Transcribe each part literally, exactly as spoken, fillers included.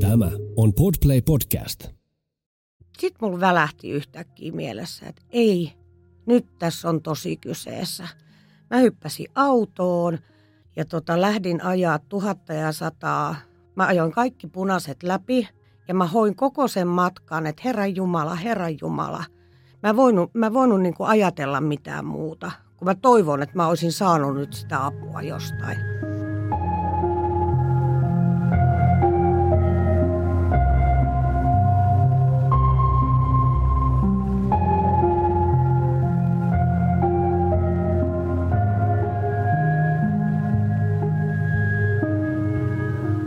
Tämä on Podplay Podcast. Sitten mulla välähti yhtäkkiä mielessä, että ei, nyt tässä on tosi kyseessä. Mä hyppäsin autoon ja tota, lähdin ajaa tuhatta ja sataa. Mä ajoin kaikki punaiset läpi ja mä hoin koko sen matkan, että Herran Jumala, Herran Jumala. Mä en voinut, mä en voinut niin kuin ajatella mitään muuta, kun mä toivon, että mä olisin saanut nyt sitä apua jostain.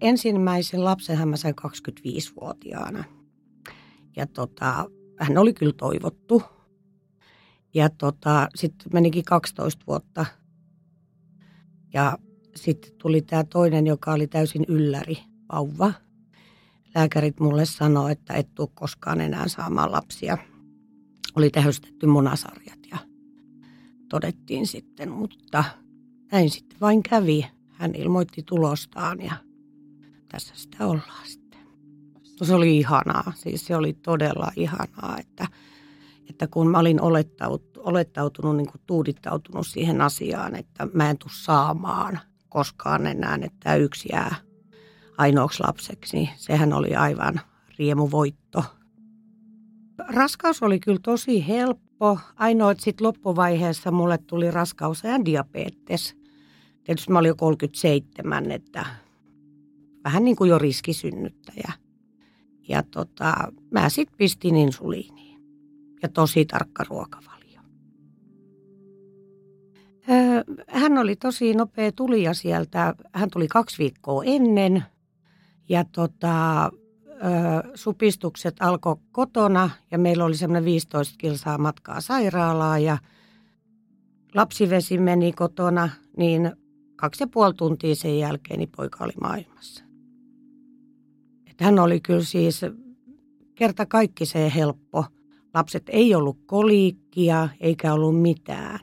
Ensimmäisen lapsenhan mä sain kaksikymmentäviisivuotiaana ja tota, hän oli kyllä toivottu ja tota, sitten menikin kaksitoista vuotta ja sitten tuli tämä toinen, joka oli täysin ylläri, vauva. Lääkärit mulle sanoi, että et tule koskaan enää saamaan lapsia. Oli tähystetty munasarjat ja todettiin sitten, mutta näin sitten vain kävi. Hän ilmoitti tulostaan ja tässä sitä ollaan sitten. No, se oli ihanaa, siis se oli todella ihanaa, että, että kun mä olin olettautunut, olettautunut niin kuin tuudittautunut siihen asiaan, että mä en tule saamaan koskaan enää, että yksi jää ainoaksi lapseksi, niin sehän oli aivan riemuvoitto. Raskaus oli kyllä tosi helppo, ainoa, että sitten loppuvaiheessa mulle tuli raskausajan diabetes. Tietysti mä olin jo kolmekymmentäseitsemän, että vähän niin kuin jo riskisynnyttäjä. Ja tota, mä sit pistin insuliiniin. Ja tosi tarkka ruokavalio. Öö, hän oli tosi nopea tulija sieltä. Hän tuli kaksi viikkoa ennen. Ja tota, öö, supistukset alkoi kotona. Ja meillä oli semmoinen viisitoista kilsaa matkaa sairaalaa. Ja lapsivesi meni kotona. Niin kaksi ja puoli tuntia sen jälkeen niin poika oli maailmassa. Hän oli kyllä siis kertakaikkiseen helppo. Lapset ei ollut koliikkia eikä ollut mitään.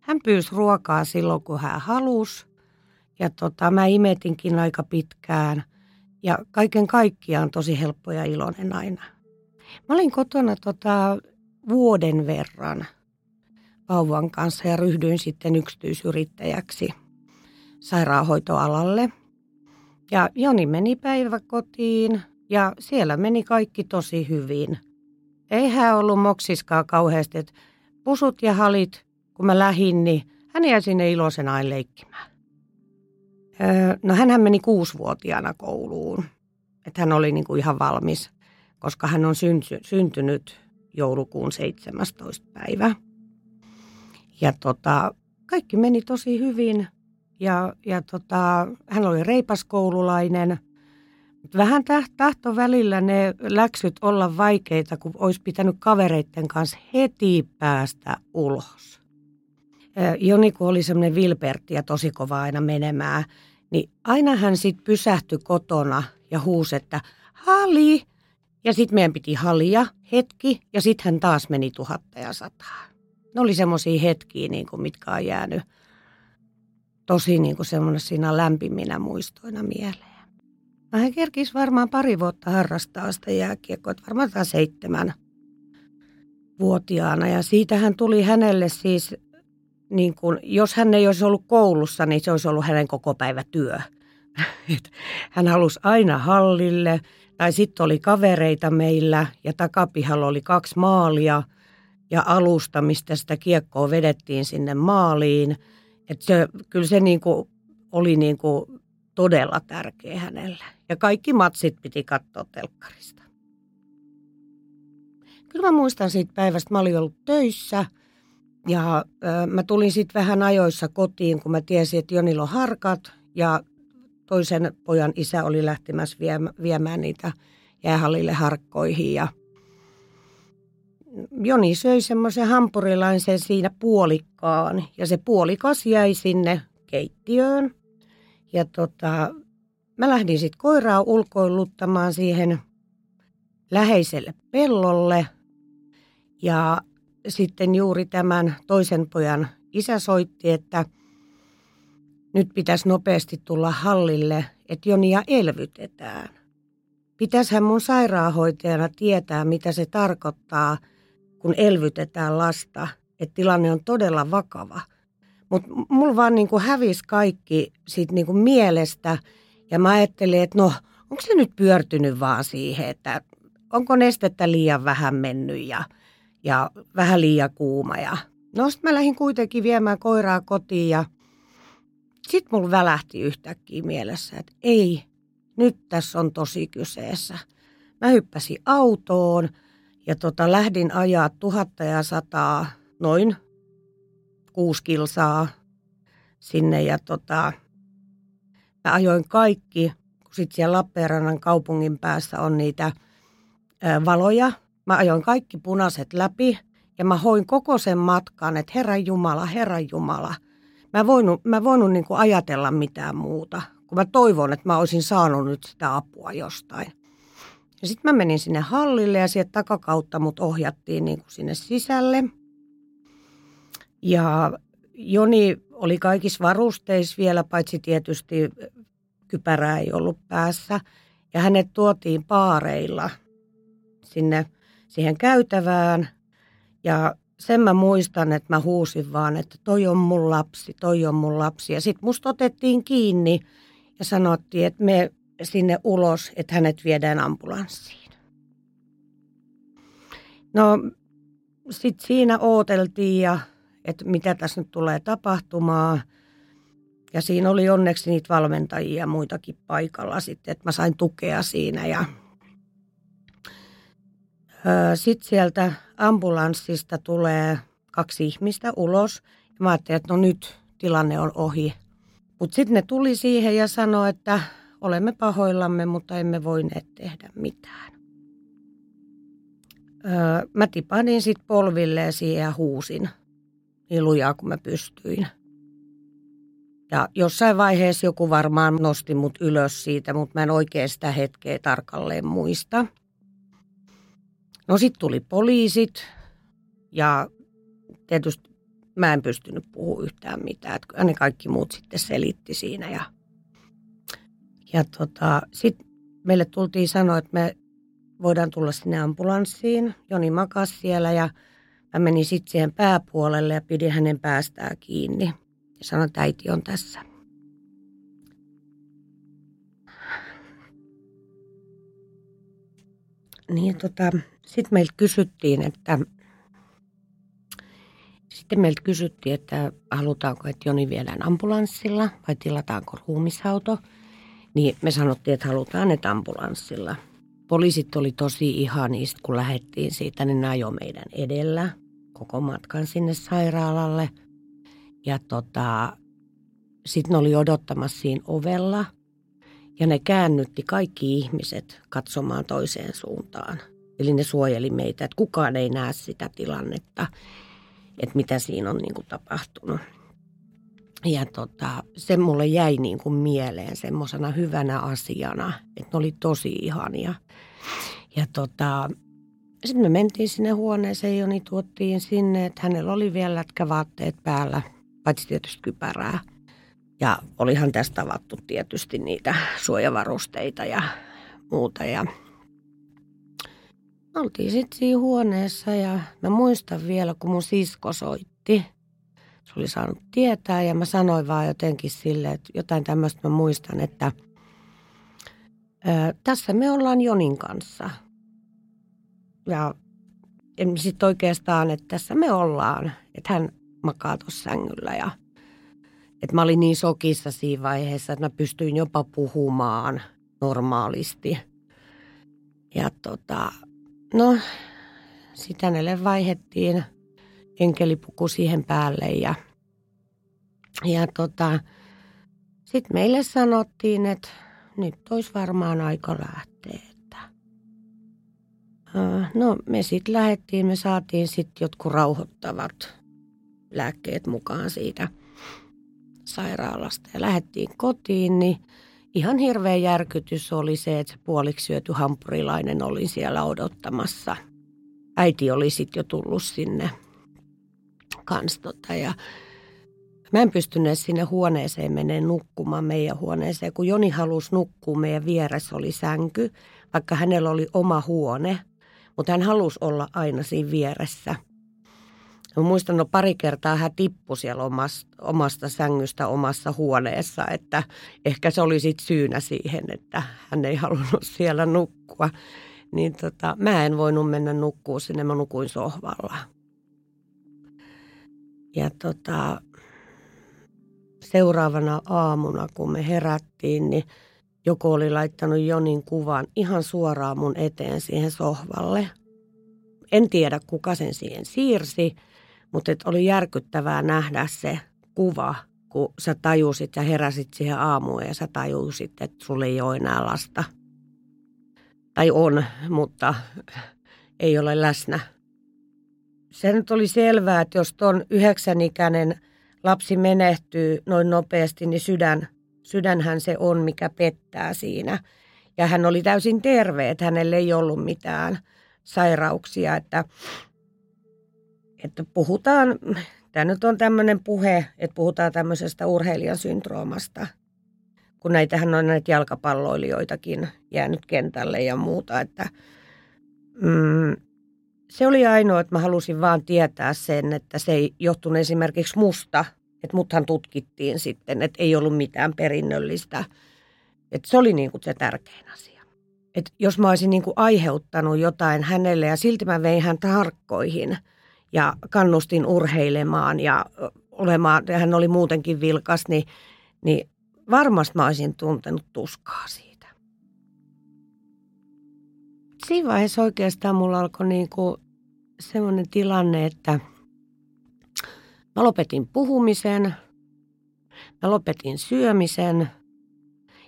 Hän pyysi ruokaa silloin, kun hän halusi. Ja tota, mä imetinkin aika pitkään. Ja kaiken kaikkiaan tosi helppo ja iloinen aina. Mä olin kotona tota, vuoden verran vauvan kanssa ja ryhdyin sitten yksityisyrittäjäksi sairaanhoitoalalle. Ja Joni meni päiväkotiin ja siellä meni kaikki tosi hyvin. Eihän ollut moksiskaan kauheasti, että pusut ja halit, kun mä lähdin, niin hän jäi sinne iloisena leikkimään. Öö, no hänhän meni kuusivuotiaana kouluun, että hän oli niinku ihan valmis, koska hän on synty, syntynyt joulukuun seitsemästoista päivä. Ja tota, kaikki meni tosi hyvin. Ja, ja tota, hän oli reipas koululainen. Vähän tahto välillä ne läksyt olla vaikeita, kun olisi pitänyt kavereiden kanssa heti päästä ulos. Joni, kun oli semmoinen vilperti ja tosi kova aina menemään, niin aina hän sitten pysähtyi kotona ja huusi, että hali! Ja sitten meidän piti halia hetki ja sitten hän taas meni tuhatta ja sataa. Ne oli semmoisia hetkiä, niin kuin mitkä on jäänyt tosi niin kuin semmoisina lämpiminä muistoina mieleen. Mä hän kerkisi varmaan pari vuotta harrastaa sitä jääkiekkoa, varmaan seitsemänvuotiaana. Ja siitähän tuli hänelle siis, niin kuin, jos hän ei olisi ollut koulussa, niin se olisi ollut hänen koko päivä työ. Hän halusi aina hallille, tai sitten oli kavereita meillä, ja takapihalla oli kaksi maalia ja alusta, mistä sitä kiekkoa vedettiin sinne maaliin. Että se, kyllä se niin kuin oli niin kuin todella tärkeä hänelle. Ja kaikki matsit piti katsoa telkkarista. Kyllä mä muistan siitä päivästä, mä olin ollut töissä Ja ö, mä tulin sitten vähän ajoissa kotiin, kun mä tiesin, että Jonilla on harkat ja toisen pojan isä oli lähtemässä viemään niitä jäähallille harkkoihin. Ja Joni söi semmoisen hampurilaisen siinä puolikkaan ja se puolikas jäi sinne keittiöön. Ja tota, mä lähdin sitten koiraa ulkoiluttamaan siihen läheiselle pellolle ja sitten juuri tämän toisen pojan isä soitti, että nyt pitäisi nopeasti tulla hallille, että Jonia elvytetään. Pitäisihän mun sairaanhoitajana tietää, mitä se tarkoittaa, kun elvytetään lasta, että tilanne on todella vakava. Mutta mulla vaan niinku hävisi kaikki siitä niinku mielestä ja mä ajattelin, että no onko se nyt pyörtynyt vaan siihen, että onko nestettä liian vähän mennyt ja... Ja vähän liian kuuma. Ja... No sit mä lähdin kuitenkin viemään koiraa kotiin ja sit mulla välähti yhtäkkiä mielessä, että ei, nyt tässä on tosi kyseessä. Mä hyppäsin autoon ja tota, lähdin ajaa tuhatta ja sataa, noin kuusi kilsaa sinne. Ja tota, mä ajoin kaikki, kun sit siellä Lappeenrannan kaupungin päässä on niitä ää, valoja. Mä ajoin kaikki punaiset läpi ja mä hoin koko sen matkan, että Herran Jumala, Herran Jumala. Mä en voinut, mä en voinut niin kuin ajatella mitään muuta, kun mä toivon, että mä olisin saanut nyt sitä apua jostain. Ja sitten mä menin sinne hallille ja sieltä takakautta mut ohjattiin niin kuin sinne sisälle. Ja Joni oli kaikissa varusteissa vielä, paitsi tietysti kypärää ei ollut päässä. Ja hänet tuotiin paareilla sinne siihen käytävään ja sen mä muistan, että mä huusin vaan, että toi on mun lapsi, toi on mun lapsi. Ja sit musta otettiin kiinni ja sanottiin, että me sinne ulos, että hänet viedään ambulanssiin. No sit siinä ooteltiin ja että mitä tässä nyt tulee tapahtumaan. Ja siinä oli onneksi niitä valmentajia muitakin paikalla sitten, että mä sain tukea siinä ja... Sitten sieltä ambulanssista tulee kaksi ihmistä ulos. Ja mä ajattelin, että no nyt tilanne on ohi. Mutta sitten ne tuli siihen ja sanoi, että olemme pahoillamme, mutta emme voineet tehdä mitään. Öö, mä tipanin sitten polvilleen siihen ja huusin niin lujaa kuin mä pystyin. Ja jossain vaiheessa joku varmaan nosti mut ylös siitä, mutta mä en oikein sitä hetkeä tarkalleen muista. No sitten tuli poliisit ja tietysti mä en pystynyt puhumaan yhtään mitään, että ne kaikki muut sitten selitti siinä. Ja, ja tota, sitten meille tultiin sanoa, että me voidaan tulla sinne ambulanssiin. Joni makasi siellä ja mä menin sitten siihen pääpuolelle ja pidin hänen päästään kiinni. Ja sanoin, että äiti on tässä. Niin tota, sitten meiltä kysyttiin, että, sitten meiltä kysyttiin, että halutaanko, että Joni viedään ambulanssilla vai tilataanko ruumisauto. Niin me sanottiin, että halutaan, että ambulanssilla. Poliisit oli tosi ihania, kun lähdettiin siitä, niin ne ajoi meidän edellä koko matkan sinne sairaalalle. Ja tota, sitten ne oli odottamassa siinä ovella. Ja ne käännytti kaikki ihmiset katsomaan toiseen suuntaan. Eli ne suojeli meitä, että kukaan ei näe sitä tilannetta, että mitä siinä on niin kuin tapahtunut. Ja tota, se mulle jäi niin kuin mieleen semmoisena hyvänä asiana, että ne oli tosi ihania. Ja tota, sitten me mentiin sinne huoneeseen, Joni tuottiin sinne, että hänellä oli vielä lätkävaatteet päällä, paitsi tietysti kypärää. Ja olihan tässä tavattu tietysti niitä suojavarusteita ja muuta. Ja oltiin sitten siinä huoneessa ja mä muistan vielä, kun mun sisko soitti. Se oli saanut tietää ja mä sanoin vaan jotenkin silleen, että jotain tämmöistä mä muistan, että ää, tässä me ollaan Jonin kanssa. Ja sitten oikeastaan, että tässä me ollaan, että hän makaa tuossa sängyllä ja... Että mä olin niin sokissa siinä vaiheessa, että mä pystyin jopa puhumaan normaalisti. Ja tota, no, sit hänelle vaihdettiin enkelipuku siihen päälle ja, ja tota, sitten meille sanottiin, että nyt olisi varmaan aika lähteä. No me sitten lähdettiin, me saatiin sitten jotkut rauhoittavat lääkkeet mukaan siitä sairaalasta ja lähdettiin kotiin, niin ihan hirveä järkytys oli se, että se puoliksi syöty hampurilainen oli siellä odottamassa. Äiti oli sitten jo tullut sinne kans tota, ja mä en pystynyt sinne huoneeseen meneen nukkumaan meidän huoneeseen, kun Joni halusi nukkua, meidän vieressä oli sänky, vaikka hänellä oli oma huone. Mutta hän halusi olla aina siinä vieressä. Mä muistan, no pari kertaa hän tippui siellä omasta, omasta sängystä omassa huoneessa, että ehkä se oli sitten syynä siihen, että hän ei halunnut siellä nukkua. Niin tota, mä en voinut mennä nukkua sinne, mä nukuin sohvalla. Ja tota, seuraavana aamuna, kun me herättiin, niin joku oli laittanut Jonin kuvan ihan suoraan mun eteen siihen sohvalle. En tiedä, kuka sen siihen siirsi, mutta et oli järkyttävää nähdä se kuva, kun sä tajusit ja heräsit siihen aamuun ja sä tajusit, että sulla ei ole enää lasta. Tai on, mutta ei ole läsnä. Se nyt oli selvää, että jos ton yhdeksänikäinen lapsi menehtyy noin nopeasti, niin sydän... Sydänhän se on, mikä pettää siinä. Ja hän oli täysin terve, että hänellä ei ollut mitään sairauksia. Että, että puhutaan, tämä nyt on tämmöinen puhe, että puhutaan tämmöisestä urheilijan syndroomasta. Kun näitähän on näitä jalkapalloilijoitakin jäänyt kentälle ja muuta. Että, mm, se oli ainoa, että mä halusin vaan tietää sen, että se ei johtunut esimerkiksi musta. Että muthan tutkittiin sitten, että ei ollut mitään perinnöllistä. Että se oli niin kuin se tärkein asia. Että jos mä olisin niin kuin aiheuttanut jotain hänelle ja silti mä vein häntä harkkoihin ja kannustin urheilemaan ja olemaan, ja hän oli muutenkin vilkas, niin, niin varmasti mä olisin tuntenut tuskaa siitä. Siinä vaiheessa oikeastaan mulla alkoi niin kuin semmoinen tilanne, että mä lopetin puhumisen, mä lopetin syömisen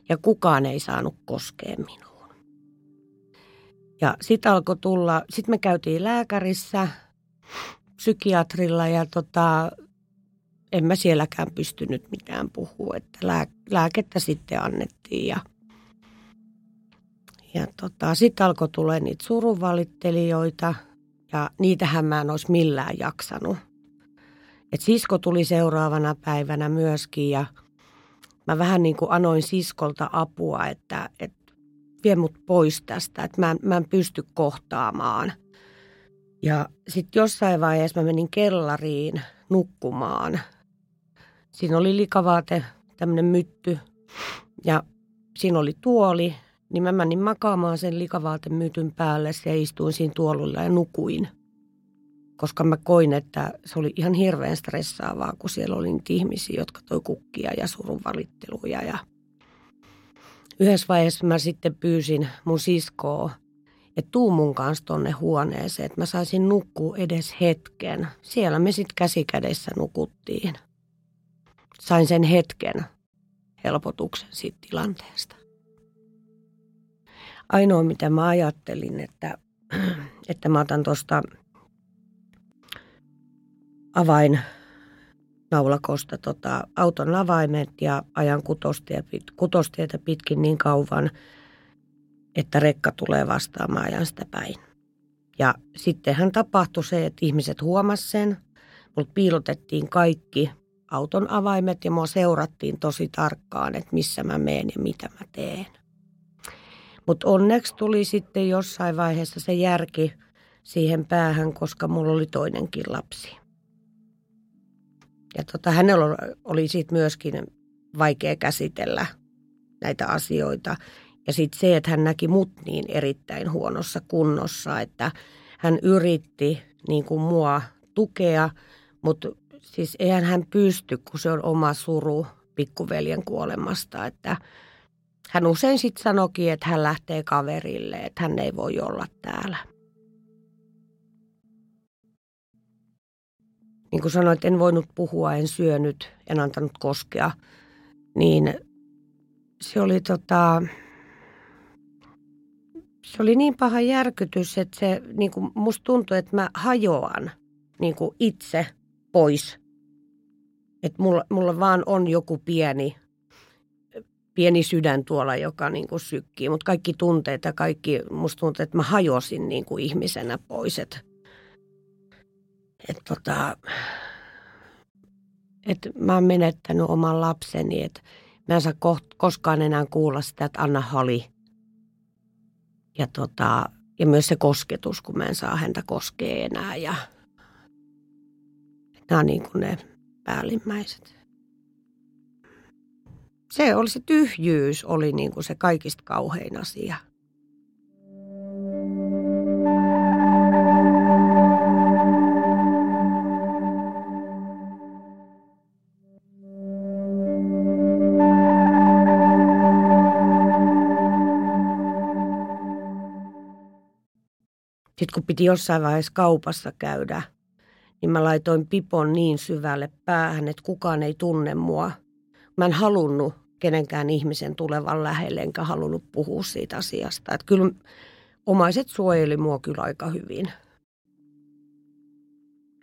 ja kukaan ei saanut koskea minuun. Ja sit alkoi tulla, sit me käytiin lääkärissä, psykiatrilla ja tota, en mä sielläkään pystynyt mitään puhua, että lää, lääkettä sitten annettiin ja, ja tota, sit alkoi tulla niitä surunvalittelijoita ja niitähän mä en olisi millään jaksanut. Et sisko tuli seuraavana päivänä myöskin ja mä vähän niin kuin anoin siskolta apua, että, että vie mut pois tästä, että mä, mä en pysty kohtaamaan. Ja sitten jossain vaiheessa mä menin kellariin nukkumaan. Siinä oli likavaate, tämmönen mytty ja siinä oli tuoli, niin mä menin makaamaan sen likavaatemytyn päälle ja istuin siinä tuolilla ja nukuin. Koska mä koin, että se oli ihan hirveän stressaavaa, kun siellä oli niitä ihmisiä, jotka toi kukkia ja surunvalitteluja. Ja yhdessä vaiheessa mä sitten pyysin mun siskoa, että tuu mun kanssa tonne huoneeseen, että mä saisin nukkua edes hetken. Siellä me sitten käsikädessä nukuttiin. Sain sen hetken helpotuksen siitä tilanteesta. Ainoa, mitä mä ajattelin, että, että mä otan tuosta avainnaulakosta tota, auton avaimet ja ajan kutostietä pitkin niin kauan, että rekka tulee vastaamaan, ajan sitä päin. Ja sittenhän tapahtui se, että ihmiset huomasivat sen. Mut piilotettiin kaikki auton avaimet ja mua seurattiin tosi tarkkaan, että missä mä menen ja mitä mä teen. Mutta onneksi tuli sitten jossain vaiheessa se järki siihen päähän, koska mulla oli toinenkin lapsi. Ja tota, hänellä oli sitten myöskin vaikea käsitellä näitä asioita. Ja sitten se, että hän näki mut niin erittäin huonossa kunnossa, että hän yritti niin kuin mua tukea, mutta siis eihän hän pysty, kun se on oma suru pikkuveljen kuolemasta. Että hän usein sitten sanoikin, että hän lähtee kaverille, että hän ei voi olla täällä. niin kuin sanoin, että en voinut puhua, en syönyt, en antanut koskea, niin se oli tota... Se oli niin paha järkytys, että se, niin kuin musta tuntui, että mä hajoan niin kuin itse pois. Että mulla, mulla vaan on joku pieni, pieni sydän tuolla, joka niin kuin sykkii. Mutta kaikki tunteet ja kaikki, musta tuntuu, että mä hajosin niin kuin ihmisenä pois. Että et tota, et mä oon menettänyt oman lapseni, että mä en saa koht, koskaan enää kuulla sitä, että anna hali. Ja, tota, ja myös se kosketus, kun mä en saa häntä koskea enää. Ja nämä on niin kuin ne päällimmäiset. Se oli se tyhjyys, oli niin kuin se kaikista kauhein asia. Sitten kun piti jossain vaiheessa kaupassa käydä, niin mä laitoin pipon niin syvälle päähän, että kukaan ei tunne mua. Mä en halunnut kenenkään ihmisen tulevan lähelle, enkä halunnut puhua siitä asiasta. Että kyllä omaiset suojeli mua kyllä aika hyvin.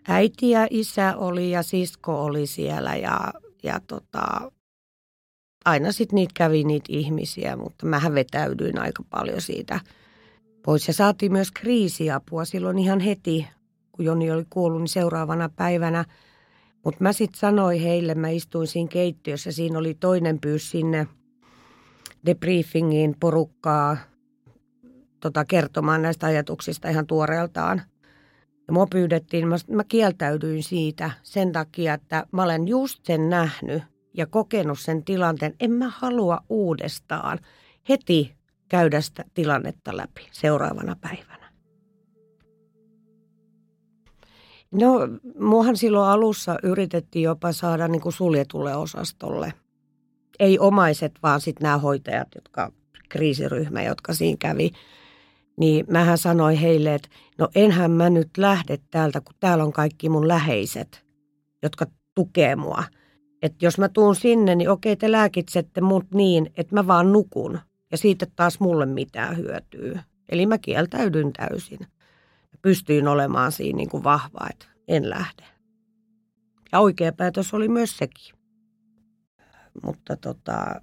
Äiti ja isä oli ja sisko oli siellä ja, ja tota, aina sitten niitä kävi niitä ihmisiä, mutta mähän vetäydyin aika paljon siitä pois. Ja saatiin myös kriisiapua silloin ihan heti, kun Joni oli kuollut, niin seuraavana päivänä. Mutta mä sitten sanoin heille, mä istuin siinä keittiössä, siinä oli toinen pyys sinne debriefingiin porukkaa tota, kertomaan näistä ajatuksista ihan tuoreeltaan. Ja mua pyydettiin, mä, mä kieltäydyin siitä sen takia, että mä olen just sen nähnyt ja kokenut sen tilanteen. En mä halua uudestaan heti käydä sitä tilannetta läpi seuraavana päivänä. No, muahan silloin alussa yritettiin jopa saada niin kuin suljetulle osastolle. Ei omaiset, vaan sitten nämä hoitajat, jotka, kriisiryhmä, jotka siinä kävi. Niin mähän sanoin heille, että no enhän mä nyt lähde täältä, kun täällä on kaikki mun läheiset, jotka tukee mua. Että jos mä tuun sinne, niin okei, te lääkitsette mut niin, että mä vaan nukun. Ja siitä taas mulle mitään hyötyy. Eli mä kieltäydyn täysin. Pystyin olemaan siinä niin kuin vahva, että en lähde. Ja oikea päätös oli myös sekin. Mutta tota,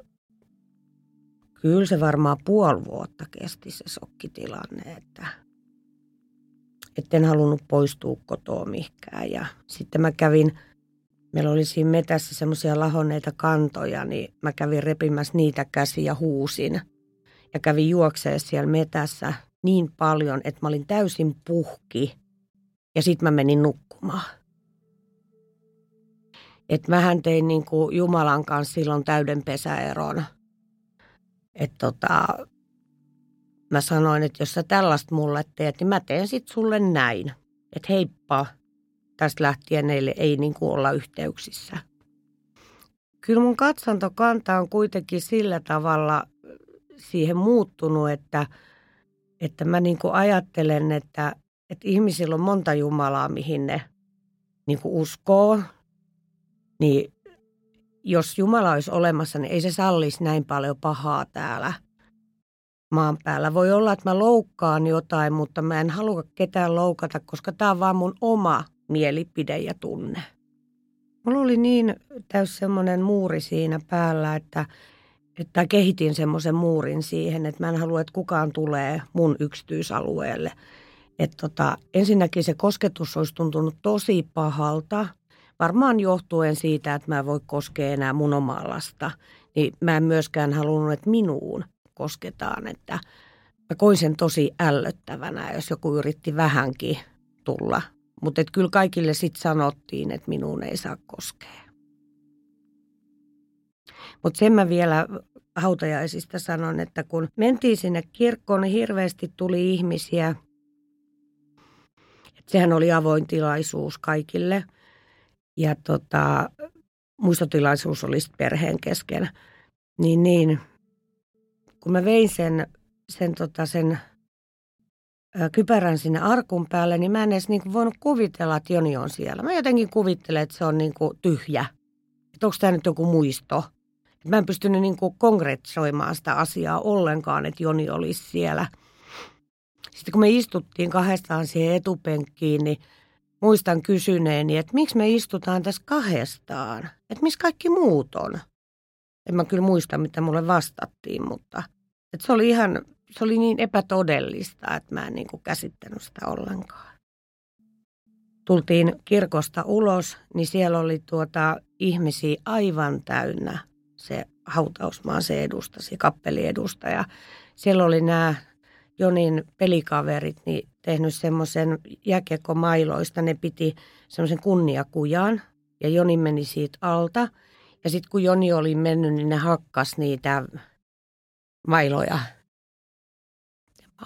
kyllä se varmaan puoli vuotta kesti se sokkitilanne. Että, että en halunnut poistua kotoa mihinkään. Ja sitten mä kävin... Meillä oli siinä metässä semmoisia lahonneita kantoja, niin mä kävin repimässä niitä käsiä ja huusin. Ja kävin juokseen siellä metässä niin paljon, että mä olin täysin puhki. Ja sit mä menin nukkumaan. Että mähän tein niin kuin Jumalan kanssa silloin täyden pesäeron. Että tota, mä sanoin, että jos sä tällaista mulle teet, niin mä teen sit sulle näin. Että heippa. Tästä lähtien neille ei niin kuin olla yhteyksissä. Kyllä mun katsantokanta on kuitenkin sillä tavalla siihen muuttunut, että, että mä niin kuin ajattelen, että, että ihmisillä on monta Jumalaa, mihin ne niin kuin uskoo. Niin jos Jumala olisi olemassa, niin ei se sallisi näin paljon pahaa täällä maan päällä. Voi olla, että mä loukkaan jotain, mutta mä en halua ketään loukata, koska tää on vaan mun oma mielipide ja tunne. Mulla oli niin täys semmoinen muuri siinä päällä, että, että kehitin semmoisen muurin siihen, että mä en halua, että kukaan tulee mun yksityisalueelle. Että tota, ensinnäkin se kosketus olisi tuntunut tosi pahalta. Varmaan johtuen siitä, että mä en voi koskea enää mun omaa lasta. Niin mä en myöskään halunnut, että minuun kosketaan. Että mä koin sen tosi ällöttävänä, jos joku yritti vähänkin tulla. Mutta kyllä kaikille sitten sanottiin, että minuun ei saa koskea. Mutta sen mä vielä hautajaisista sanon, että kun mentiin sinne kirkkoon, niin hirveästi tuli ihmisiä. Et sehän oli avoin tilaisuus kaikille. Ja tota, muistotilaisuus oli sitten perheen kesken. Niin, niin. Kun mä vein sen, sen, tota, sen kypärän sinne arkun päälle, niin mä en edes niinku voinut kuvitella, että Joni on siellä. Mä jotenkin kuvittelen, että se on niinku tyhjä. Että onko tämä nyt joku muisto? Et mä en pystynyt niinku konkretisoimaan sitä asiaa ollenkaan, että Joni olisi siellä. Sitten kun me istuttiin kahdestaan siihen etupenkkiin, niin muistan kysyneeni, että miksi me istutaan tässä kahdestaan? Että missä kaikki muut on? En mä kyllä muista, mitä mulle vastattiin, mutta että se oli ihan... Se oli niin epätodellista, että mä en niin kuin käsittänyt sitä ollenkaan. Tultiin kirkosta ulos, niin siellä oli tuota ihmisiä aivan täynnä. Se hautausmaa se edustasi, kappeli edustaja. Siellä oli nämä Jonin pelikaverit niin tehnyt semmoisen jääkiekkomailoista. Ne piti semmoisen kunniakujan ja Joni meni siitä alta. Ja sitten kun Joni oli mennyt, niin ne hakkas niitä mailoja.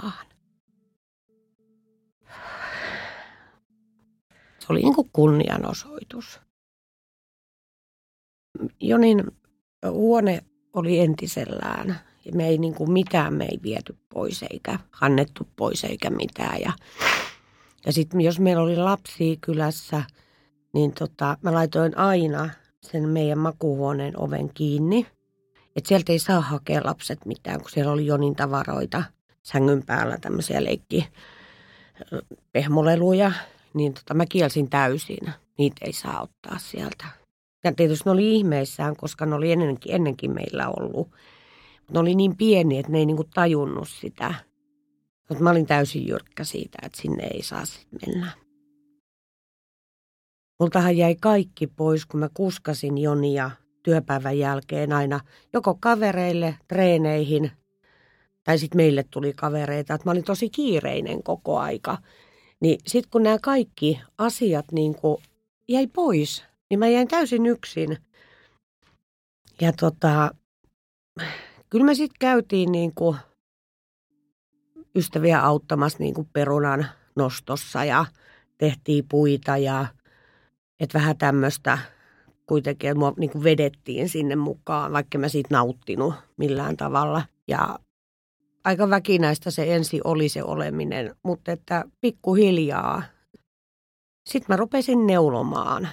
Vaan. Se oli niin kuin kunnianosoitus. Jonin huone oli entisellään. Me ei niin kuin mitään me ei viety pois eikä annettu pois eikä mitään. Ja, ja sitten jos meillä oli lapsia kylässä, niin tota, mä laitoin aina sen meidän makuuhuoneen oven kiinni. Että sieltä ei saa hakea lapset mitään, kun siellä oli Jonin tavaroita. Sängyn päällä tämmöisiä leikkipehmoleluja, niin tota, mä kielsin täysin. Niitä ei saa ottaa sieltä. Ja tietysti ne oli ihmeissään, koska ne oli ennenkin, ennenkin meillä ollut. Ne oli niin pieni, että ne ei niinku tajunnut sitä. Mutta mä olin täysin jyrkkä siitä, että sinne ei saa sitten mennä. Multahan jäi kaikki pois, kun mä kuskasin Jonia työpäivän jälkeen aina joko kavereille, treeneihin. Tai sitten meille tuli kavereita, että mä olin tosi kiireinen koko aika. Niin sitten kun nämä kaikki asiat niin kuin jäi pois, niin mä jäin täysin yksin. Ja tota, kyllä me sitten käytiin niin kuin ystäviä auttamassa niin kuin perunan nostossa ja tehtiin puita ja et vähän tämmöistä kuitenkin, että mua niin kuin vedettiin sinne mukaan, vaikka mä siitä nauttinut millään tavalla ja aika väkinäistä se ensi oli se oleminen, mutta että pikkuhiljaa. Sitten mä rupesin neulomaan.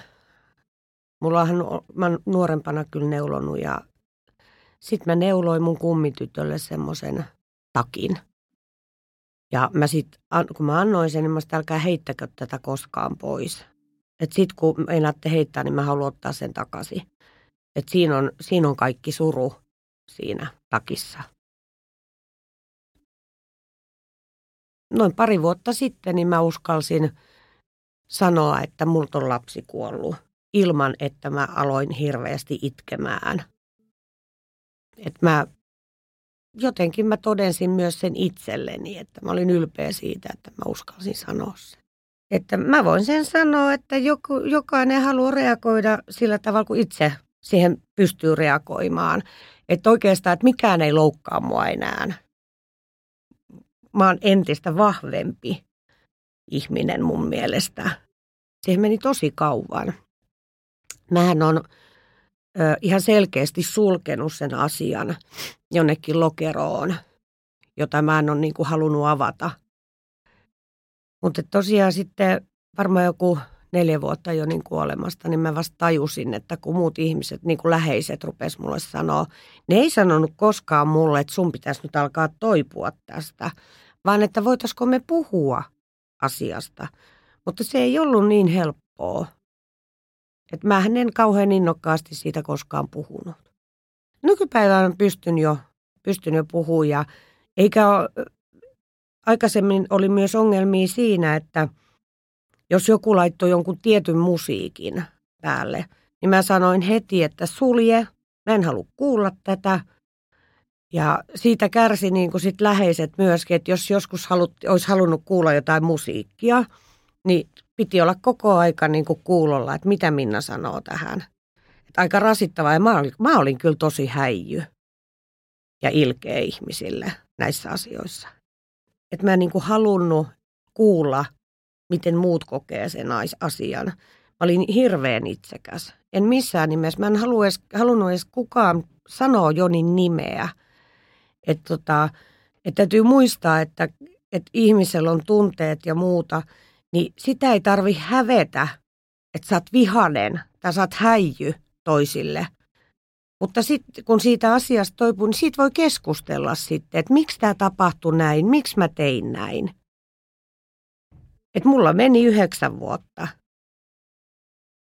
Mullahan mä nuorempana kyllä neulonut ja sitten mä neuloin mun kummitytölle semmoisen takin. Ja mä sit, kun mä annoin sen, niin mä sit älkää heittäkö tätä koskaan pois. Että sit kun meinaatte heittää, niin mä haluan ottaa sen takaisin. Että siinä on, siinä on kaikki suru siinä takissa. Noin pari vuotta sitten niin mä uskalsin sanoa, että multa on lapsi kuollut ilman, että mä aloin hirveästi itkemään. Että mä jotenkin mä todensin myös sen itselleni, että mä olin ylpeä siitä, että mä uskalsin sanoa sen. Että mä voin sen sanoa, että joku, jokainen haluaa reagoida sillä tavalla, kun itse siihen pystyy reagoimaan. Että oikeastaan, että mikään ei loukkaa mua enää. Mä oon entistä vahvempi ihminen mun mielestä. Siihen meni tosi kauan. Mähän on ö, ihan selkeästi sulkenut sen asian jonnekin lokeroon, jota mä en ole niin kuin halunnut avata. Mutta tosiaan sitten varmaan joku neljä vuotta jo niin kuolemasta, niin mä vasta tajusin, että kun muut ihmiset, niin kuin läheiset, rupes mulle sanoa, ne ei sanonut koskaan mulle, että sun pitäisi nyt alkaa toipua tästä, vaan että voitaisko me puhua asiasta. Mutta se ei ollut niin helppoa. Että mähän en kauhean innokkaasti siitä koskaan puhunut. Nykypäivänä pystyn jo, pystyn jo puhumaan ja eikä ole, aikaisemmin oli myös ongelmia siinä, että jos joku laittoi jonkun tietyn musiikin päälle, niin mä sanoin heti, että sulje, mä en halua kuulla tätä. Ja siitä kärsi niin kuin sit läheiset myöskin, että jos joskus halut, olisi halunnut kuulla jotain musiikkia, niin piti olla koko aika niin kuin kuulolla, että mitä Minna sanoo tähän. Että aika rasittavaa ja mä olin, mä olin kyllä tosi häijy ja ilkeä ihmisille näissä asioissa. Että mä en niin kuin halunnut kuulla, miten muut kokee sen asian. Mä olin hirveän itsekäs. En missään nimessä. Mä en halu edes, halunnut edes kukaan sanoa Jonin nimeä. Et tota, et täytyy muistaa, että että ihmisellä on tunteet ja muuta, niin sitä ei tarvi hävetä, että sä oot vihanen tai sä oot häijy toisille. Mutta sitten kun siitä asiasta toipuu, niin siitä voi keskustella sitten, että miksi tämä tapahtui näin, miksi mä tein näin. Että mulla meni yhdeksän vuotta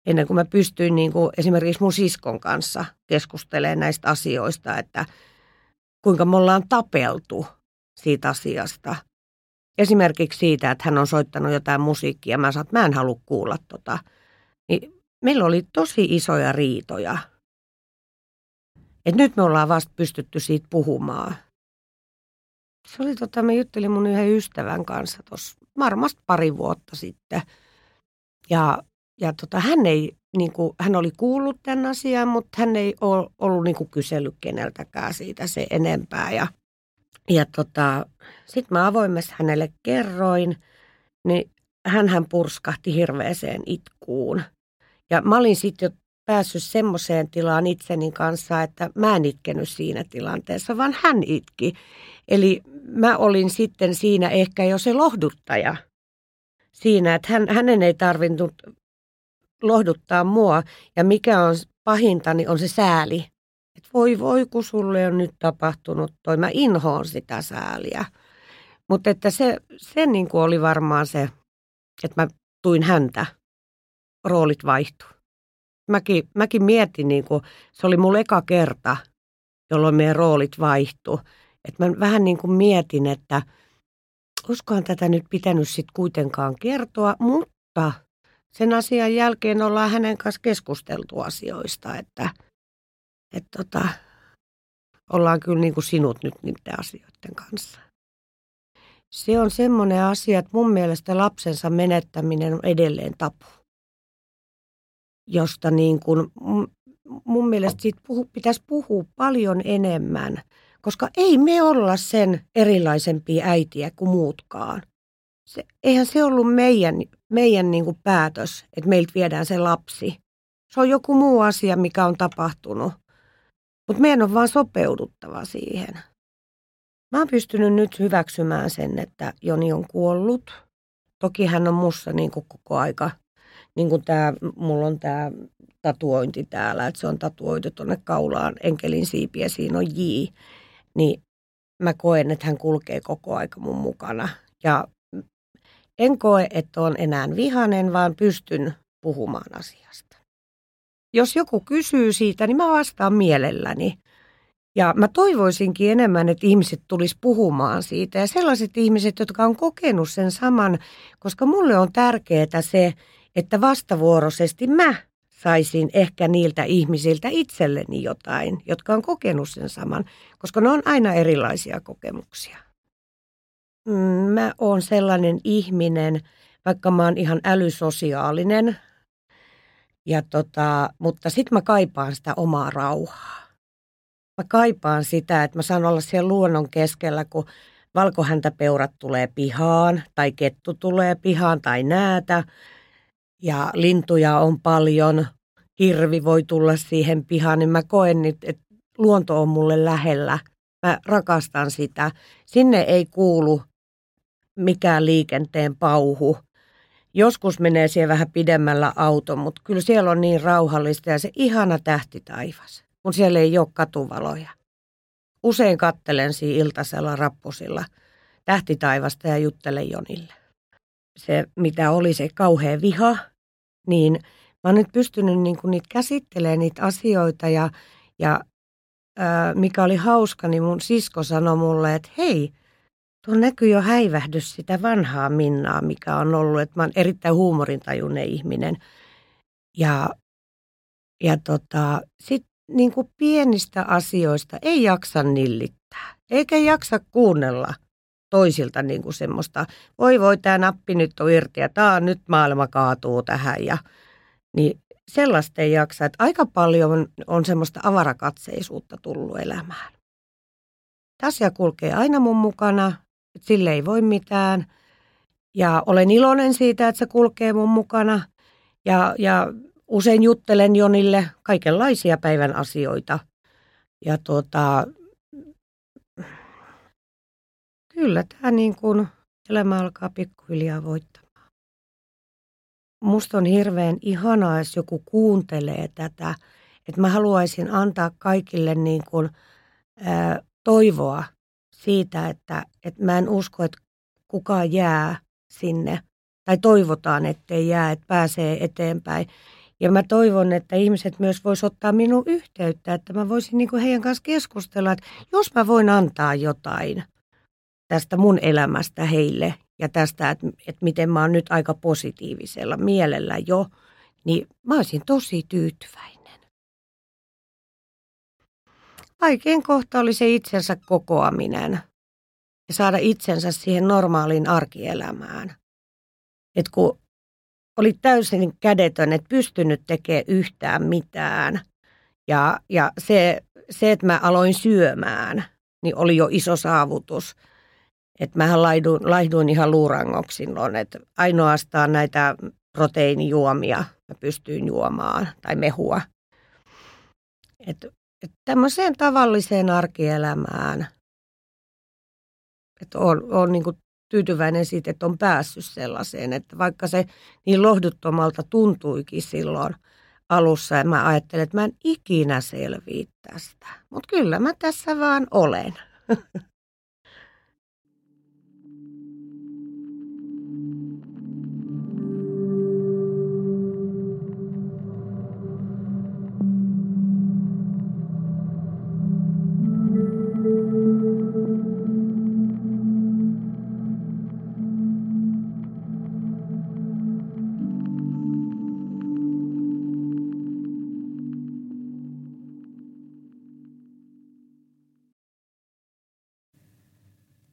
ennen kuin mä pystyin niin kuin esimerkiksi mun siskon kanssa keskustelemaan näistä asioista, että kuinka me ollaan tapeltu siitä asiasta. Esimerkiksi siitä, että hän on soittanut jotain musiikkia ja mä sanon, että mä en halua kuulla tota. Niin meillä oli tosi isoja riitoja. Et nyt me ollaan vasta pystytty siitä puhumaan. Se oli tota, mä juttelin mun yhden ystävän kanssa tuossa varmasti pari vuotta sitten. Ja, ja tota, hän, ei, niinku, hän oli kuullut tämän asian, mutta hän ei ole ollut niinku, kysellyt keneltäkään siitä se enempää. Ja, ja tota, sitten mä avoimessa hänelle kerroin, niin hänhän purskahti hirveeseen itkuun. Ja mä olin sitten jo päässyt semmoiseen tilaan itseni kanssa, että mä en itkenyt siinä tilanteessa, vaan hän itki. Eli mä olin sitten siinä ehkä jo se lohduttaja siinä, että hän, hänen ei tarvinnut lohduttaa mua. Ja mikä on pahinta, niin on se sääli. Että voi voi, kun sulle on nyt tapahtunut toi, mä inhoon sitä sääliä. Mutta että se, se niin kuin oli varmaan se, että mä tuin häntä, roolit vaihtui. Mäkin, mäkin mietin, niin kuin, se oli mulla eka kerta, jolloin meidän roolit vaihtui. Että mä vähän niin kuin mietin, että olisikohan tätä nyt pitänyt sitten kuitenkaan kertoa, mutta sen asian jälkeen ollaan hänen kanssa keskusteltu asioista, että et tota, ollaan kyllä niin kuin sinut nyt niiden asioiden kanssa. Se on semmoinen asia, että mun mielestä lapsensa menettäminen on edelleen tabu. Josta niin kuin, mun mielestä siitä puhu, pitäisi puhua paljon enemmän, koska ei me olla sen erilaisempia äitiä kuin muutkaan. Se, eihän se ollut meidän, meidän niin kuin päätös, että meiltä viedään se lapsi. Se on joku muu asia, mikä on tapahtunut, mutta meidän on vaan sopeuduttava siihen. Mä oon pystynyt nyt hyväksymään sen, että Joni on kuollut. Toki hän on mussa niin kuin koko aika. Niin kuin tää, mulla on tämä tatuointi täällä, että se on tatuoitu tuonne kaulaan, enkelin siipi ja siinä on J. Niin mä koen, että hän kulkee koko aika mun mukana. Ja en koe, että on enää vihainen, vaan pystyn puhumaan asiasta. Jos joku kysyy siitä, niin mä vastaan mielelläni. Ja mä toivoisinkin enemmän, että ihmiset tulisi puhumaan siitä. Ja sellaiset ihmiset, jotka on kokenut sen saman, koska mulle on tärkeää se, että vastavuoroisesti mä saisin ehkä niiltä ihmisiltä itselleni jotain, jotka on kokenut sen saman, koska ne on aina erilaisia kokemuksia. Mä oon sellainen ihminen, vaikka mä oon ihan älysosiaalinen, ja tota, mutta sit mä kaipaan sitä omaa rauhaa. Mä kaipaan sitä, että mä saan olla siellä luonnon keskellä, kun valkohäntäpeurat tulee pihaan, tai kettu tulee pihaan, tai näätä. Ja lintuja on paljon, hirvi voi tulla siihen pihaan, niin mä koen nyt, että luonto on mulle lähellä. Mä rakastan sitä. Sinne ei kuulu mikään liikenteen pauhu. Joskus menee siellä vähän pidemmällä auto, mutta kyllä siellä on niin rauhallista ja se ihana tähtitaivas, kun siellä ei ole katuvaloja. Usein kattelen siinä iltasella rappusilla tähtitaivasta ja juttelen Jonille. Se, mitä oli se kauhea viha, niin mä oon nyt pystynyt niin kuin niitä käsittelemään niitä asioita. Ja, ja ää, mikä oli hauska, niin mun sisko sanoi mulle, että hei, tuolla näkyy jo häivähdys sitä vanhaa Minnaa, mikä on ollut. Että mä oon erittäin huumorintajuinen ihminen. Ja, ja tota, sitten niin kuin pienistä asioista ei jaksa nillittää, eikä jaksa kuunnella toisilta niin kuin semmoista, voi voi, tämä nappi nyt on irti ja tämä nyt maailma kaatuu tähän. Ja, niin sellaista ei jaksa, että aika paljon on semmoista avarakatseisuutta tullut elämään. Asia kulkee aina mun mukana, että sille ei voi mitään. Ja olen iloinen siitä, että se kulkee mun mukana. Ja, ja usein juttelen Jonille kaikenlaisia päivän asioita. Ja tuota... Kyllä tämä niin kuin elämä alkaa pikkuhiljaa voittamaan. Musta on hirveän ihanaa, jos joku kuuntelee tätä, että mä haluaisin antaa kaikille niin kuin, ää, toivoa siitä, että, että mä en usko, että kukaan jää sinne. Tai toivotaan, ettei jää, että pääsee eteenpäin. Ja mä toivon, että ihmiset myös vois ottaa minun yhteyttä, että mä voisin niin kuin heidän kanssa keskustella, että jos mä voin antaa jotain tästä mun elämästä heille ja tästä, että, että miten mä oon nyt aika positiivisella mielellä jo, niin mä olisin tosi tyytyväinen. Vaikein kohta oli se itsensä kokoaminen ja saada itsensä siihen normaaliin arkielämään. Että kun oli täysin kädetön, et pystynyt tekemään yhtään mitään. Ja, ja se, se, että mä aloin syömään, niin oli jo iso saavutus. Että mähän laihduin, laihduin ihan luurangoksi silloin. Että ainoastaan näitä proteiinijuomia mä pystyin juomaan tai mehua. Että et tämmöiseen tavalliseen arkielämään. Että on, on niinku tyytyväinen siitä, että on päässyt sellaiseen, että vaikka se niin lohduttomalta tuntuikin silloin alussa ja mä ajattelin, että mä en ikinä selviä tästä. Mutta kyllä mä tässä vaan olen.